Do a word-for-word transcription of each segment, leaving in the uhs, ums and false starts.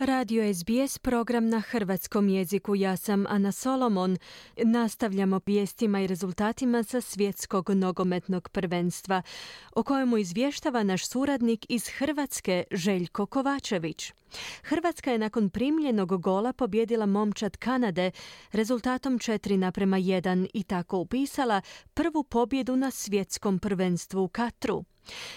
Radio S B S, program na hrvatskom jeziku. Ja sam Ana Solomon. Nastavljamo vijestima i rezultatima sa svjetskog nogometnog prvenstva, o kojemu izvještava naš suradnik iz Hrvatske, Željko Kovačević. Hrvatska je nakon primljenog gola pobijedila momčad Kanade rezultatom četiri naprema jedan i tako upisala prvu pobjedu na svjetskom prvenstvu u Katru.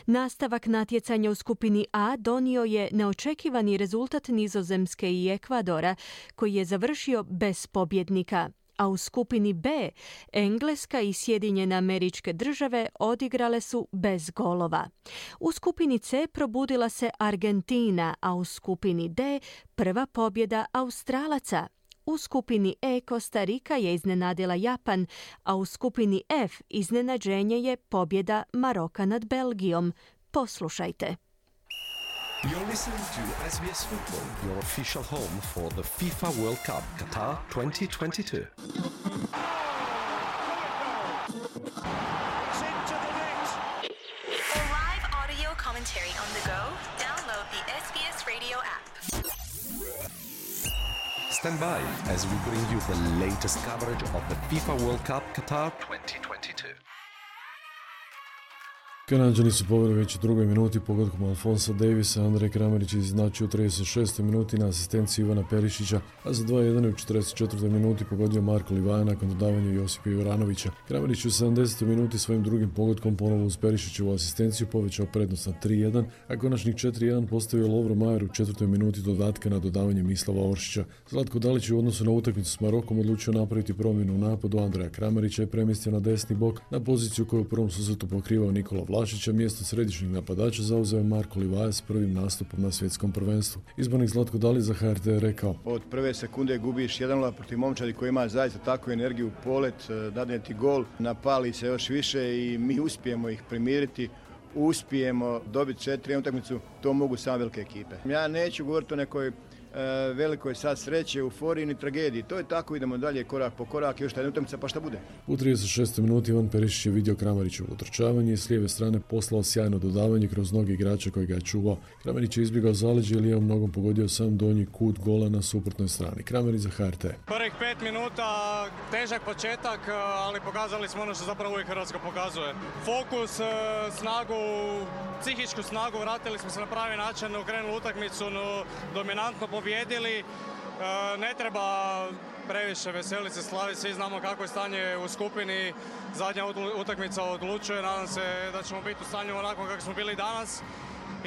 Nastavak natjecanja u skupini A donio je neočekivani rezultat Nizozemske i Ekvadora, koji je završio bez pobjednika. A u skupini B Engleska i Sjedinjene Američke Države odigrale su bez golova. U skupini C probudila se Argentina, a u skupini D prva pobjeda Australaca. U skupini E Kosta Rika je iznenadila Japan, a u skupini F iznenađenje je pobjeda Maroka nad Belgijom. Poslušajte. You're listening to S B S Football, your official home for the FIFA World Cup Qatar twenty twenty-two. For live audio commentary on the go, download the S B S Radio app. Stand by as we bring you the latest coverage of the FIFA World Cup Qatar twenty twenty-two. Kanađani su poveli već u drugoj minuti pogodkom Alfonsa Daviesa. Andrej Kramarić izjednačio u trideset šestoj minuti na asistenciju Ivana Perišića, a za dva jedan u četrdeset četvrtoj minuti pogodio Marko Livaja nakon dodavanja Josipa Juranovića. Kramarić u sedamdesetoj minuti svojim drugim pogodkom ponovo uz Perišićevu asistenciju povećao prednost na tri jedan, a konačnik četiri jedan postavio Lovro Majer u četvrtoj minuti dodatka na dodavanje Mislava Oršića. Zlatko Dalić u odnosu na utakmicu s Marokom odlučio napraviti promjenu u napadu Andreja Kramarića i premjestio na desni bok na poziciju koju u prvom susretu pokrivao Nikola Vlašić. Vlašića mjesto središnjeg napadača zauzeo je Marko Livaja s prvim nastupom na svjetskom prvenstvu. Izbornik Zlatko Dalić za H R T je rekao: "Od prve sekunde gubiš jedan nula protiv momčadi koji ima zaista takvu energiju, polet, dadne ti gol, napali se još više i mi uspijemo ih primiriti, uspijemo dobiti četiri utakmicu, to mogu samo velike ekipe. Ja neću govoriti o nekoj velikoj sad sreće, euforiji ni tragediji. To je tako, idemo dalje korak po korak, još ta utakmica pa šta bude." U trideset šestoj minuti Ivan Perišić je vidio Kramarićevo utrčavanje i s lijeve strane poslao sjajno dodavanje kroz noge igrača koji ga je čuvao. Kramarić je izbjegao zaleđe i lijevom nogom pogodio sam donji kut gola na suprotnoj strani. Kramarić za H R T: "Prvih pet minuta težak početak, ali pokazali smo ono što zapravo uvijek Hrvatska pokazuje. Fokus, snagu, psihičku snagu, vratili smo se na pravi način, okrenuli utakmicu, no, dominantno pobjedili. Ne treba previše veseliti se, slaviti, svi znamo kako je stanje u skupini. Zadnja utakmica odlučuje, nadam se da ćemo biti u stanju onako kako smo bili danas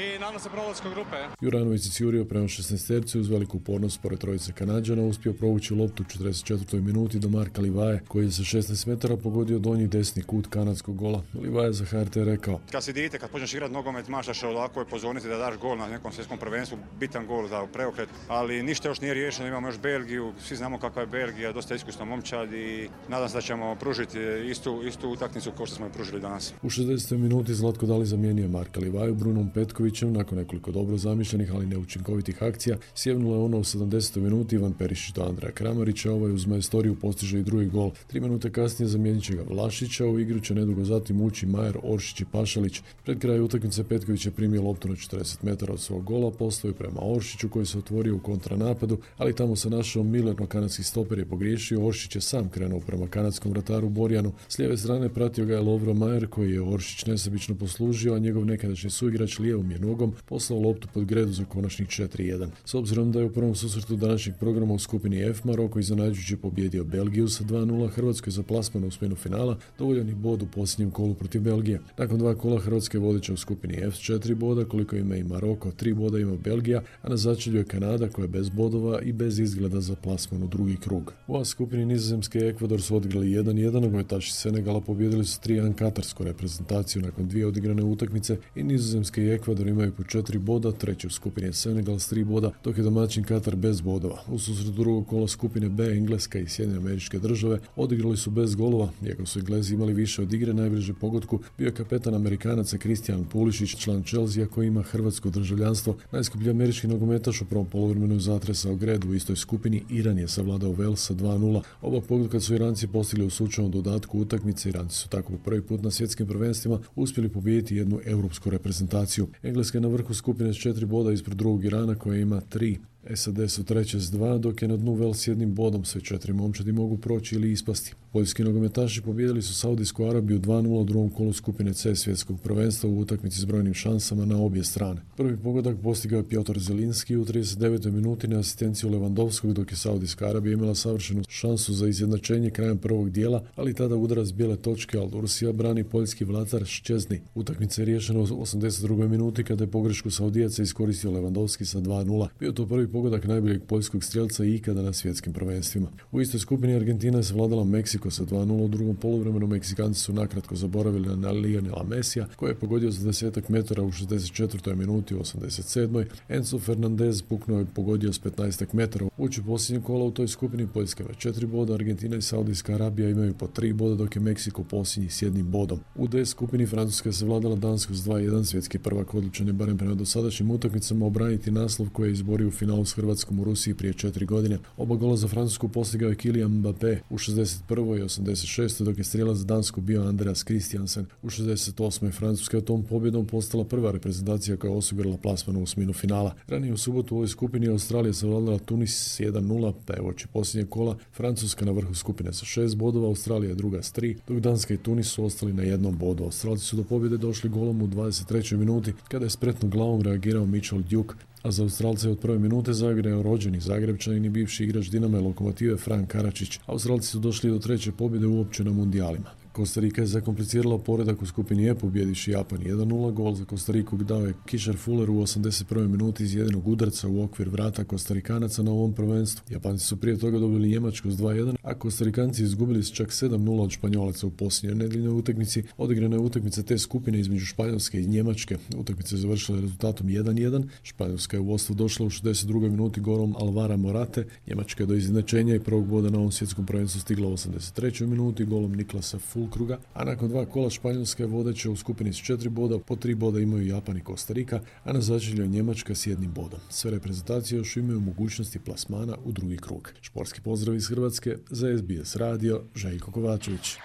i nadam se prolazku grupe." Juranović je cijurio prema šesnaestercu uz veliku upornost pored trojice Kanađana uspio provući loptu u četrdeset četvrtoj minuti do Marka Livaje, koji je sa šesnaest metara pogodio donji desni kut kanadskog gola. Livaje za H R T rekao: "Kad si dijete, kad počneš igrati nogomet, maš da će lako je pozorniti da daš gol na nekom svjetskom prvenstvu, bitan gol za preokret, ali ništa još nije riješeno, imamo još Belgiju, svi znamo kakva je Belgija, dosta iskusna momčad i nadam se da ćemo pružiti istu, istu utakmicu kao što smo je pružili danas." U šezdesetoj minuti Zlatko Dalić zamijenio Marka Livaju Brunom Petkovićem. Nakon nekoliko dobro zamišljenih, ali neučinkovitih akcija, sjevnula je ono u sedamdesetoj minuti Ivan Perišić do Andreja Kramarića, ovaj uz majstoriju postiže i drugi gol. Tri minute kasnije zamijenit će ga Vlašića, u igru će nedugo zatim ući Majer, Oršić i Pašalić. Pred kraj utakmice Petković je primio loptu na četrdeset metara od svog gola, postao je prema Oršiću koji se otvorio u kontranapadu, ali tamo se našao Milerno, kanadski stoper je pogriješio, Oršić je sam krenuo prema kanadskom vrataru Borjanu. S lijeve strane pratio ga je Lovro Majer koji je Oršić nesebično poslužio, a njegov nekadašnji suigrač lijevom je nogom poslao loptu pod gredu za konačnik četiri jedan. S obzirom da je u prvom susretu današnjeg programa u skupini F Maroko iznenađujući pobijedio Belgiju sa dva nula, Hrvatskoj za plasman u osminu finala dovoljan i bod u posljednjem kolu protiv Belgije. Nakon dva kola Hrvatska je vodeća u skupini F s četiri boda, koliko ima i Maroko, tri boda ima Belgija, a na začelju je Kanada koja je bez bodova i bez izgleda za plasman u drugi krug. U A skupini Nizozemske i Ekvador su odigrali jedan jedan, gojtaši Senegala pobijedili su tri jedan katarsku reprezentaciju nakon dvije odigrane utakmice i Nizozemske i Ekvador imaju po četiri boda, treći u skupini je Senegal s tri boda, dok je domaćin Katar bez bodova. U susretu drugog kola skupine B Engleska i Sjedinjene Američke Države odigrali su bez golova, iako su Englezi imali više od igre, najbliže pogodku bio je kapetan Amerikanaca Kristijan Pulišić, član Chelsea koji ima hrvatsko državljanstvo. Najskuplji američki nogometaš u prvom poluvremenu zatresao gred. U istoj skupini Iran je savladao Wales sa dva nula. Oba pogotka su Iranci postigli u slučajnom dodatku utakmice. Iranci su tako po prvi put na svjetskim prvenstvima uspjeli pobijediti jednu europsku reprezentaciju. Engleska je na vrhu skupine s četiri boda ispred drugog Irana koja ima tri. S A D su treće s dva, dok je na dnu Vel s jednim bodom. Sve četiri momčadi mogu proći ili ispasti. Poljski nogometaši pobijedili su Saudijsku Arabiju dva nula u drugom kolu skupine C svjetskog prvenstva u utakmici s brojnim šansama na obje strane. Prvi pogodak postigao je Piotr Zielinski u trideset devetoj minuti na asistenciju Lewandowskog, dok je Saudijska Arabija imala savršenu šansu za izjednačenje krajem prvog dijela, ali tada udarac bijele točke Aldursija brani poljski vlatar Szczęsny. Utakmica je riješena u osamdeset drugoj minuti kada je pogrešku Saudijaca iskoristio Lewandowski sa dva nula. Bio to prvi pogodak najboljeg poljskog strelca ikada na svjetskim prvenstvima. U istoj skupini Argentina je savladala Meksiko sa dva nula u drugom poluvremenu. Meksikanci su nakratko zaboravili na Lionela Messija, koji je pogodio za desetak metara u šezdeset četvrtoj minuti. U osamdeset sedmoj Enzo Fernandez puknuo i pogodio s petnaestak metara. Ući u posljednje kola u toj skupini Poljska ima četiri boda, Argentina i Saudijska Arabija imaju po tri boda, dok je Meksiko posljednji s jednim bodom. U D skupini Francuska je savladala Dansku s dva jedan. Svjetski prvak odlučan je barem prema dosadašnjim utakmicama obraniti naslov koji je izborio u finalu s Hrvatskom u Rusiji prije četiri godine. Oba gola za Francusku postigao je Kilian Mbappé u šezdeset prvoj i osamdeset šestoj, dok je strijelac za Dansku bio Andreas Christensen. U šezdeset osmoj Francuska je tom pobjedom postala prva reprezentacija koja je osigurala plasman u osminu finala. Ranije u subotu u ovoj skupini Australija savladala Tunis jedan nula, pa je oči posljednje kola Francuska na vrhu skupine sa šest bodova, Australija je druga s tri, dok Danska i Tunis su ostali na jednom bodu. Australci su do pobjede došli golom u dvadeset trećoj minuti kada je spretno glavom reagirao Mitchell Duke, a za Australce od prve minute zagrao rođeni Zagrepčanin i bivši igrač Dinama i Lokomotive Frank Karačić. Australci su došli do treće pobjede uopće na mundijalima. Kostarika je zakomplicirala poredak u skupini E pobjedivši Japan jedan nula. Gol za Kostariku dao je Kišer Fuller u osamdeset prvoj minuti iz jedinog udarca u okvir vrata Kostarikanaca na ovom prvenstvu. Japanci su prije toga dobili Njemačku s dva jedan, a Kostarikanci izgubili s čak sedam nula od Španjolaca u posljednjoj nedjeljnoj utakmici. Odigrana je utakmica te skupine između Španjolske i Njemačke. Utakmica je završila rezultatom jedan jedan. Španjolska je u vodstvo došla u šezdeset drugoj minuti golom Alvara Morate. Njemačka je do izjednačenja i prvog boda na ovom svjetskom prvenstvu stigla u osamdeset trećoj minuti golom Niklasa Füllkruga, a nakon dva kola Španjolske vodeće u skupini s četiri boda, po tri boda imaju Japan i Kostarika, a na začelju Njemačka s jednim bodom. Sve reprezentacije još imaju mogućnosti plasmana u drugi krug. Športski pozdrav iz Hrvatske, za S B S radio, Željko Kovačević.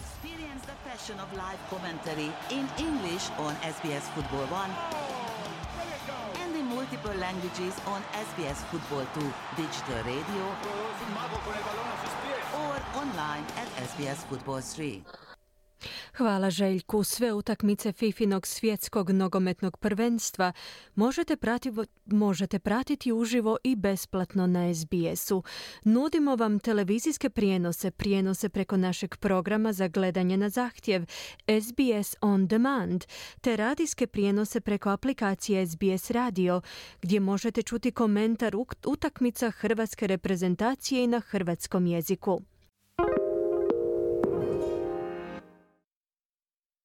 Experience the passion of live commentary in English on S B S Football One and in multiple languages on S B S Football Two, digital radio, online at S B S Football three. Hvala Željku. Sve utakmice Fifinog svjetskog nogometnog prvenstva možete, prati, možete pratiti uživo i besplatno na S B S-u. Nudimo vam televizijske prijenose, prijenose preko našeg programa za gledanje na zahtjev S B S On Demand, te radijske prijenose preko aplikacije S B S Radio, gdje možete čuti komentar utakmica hrvatske reprezentacije i na hrvatskom jeziku.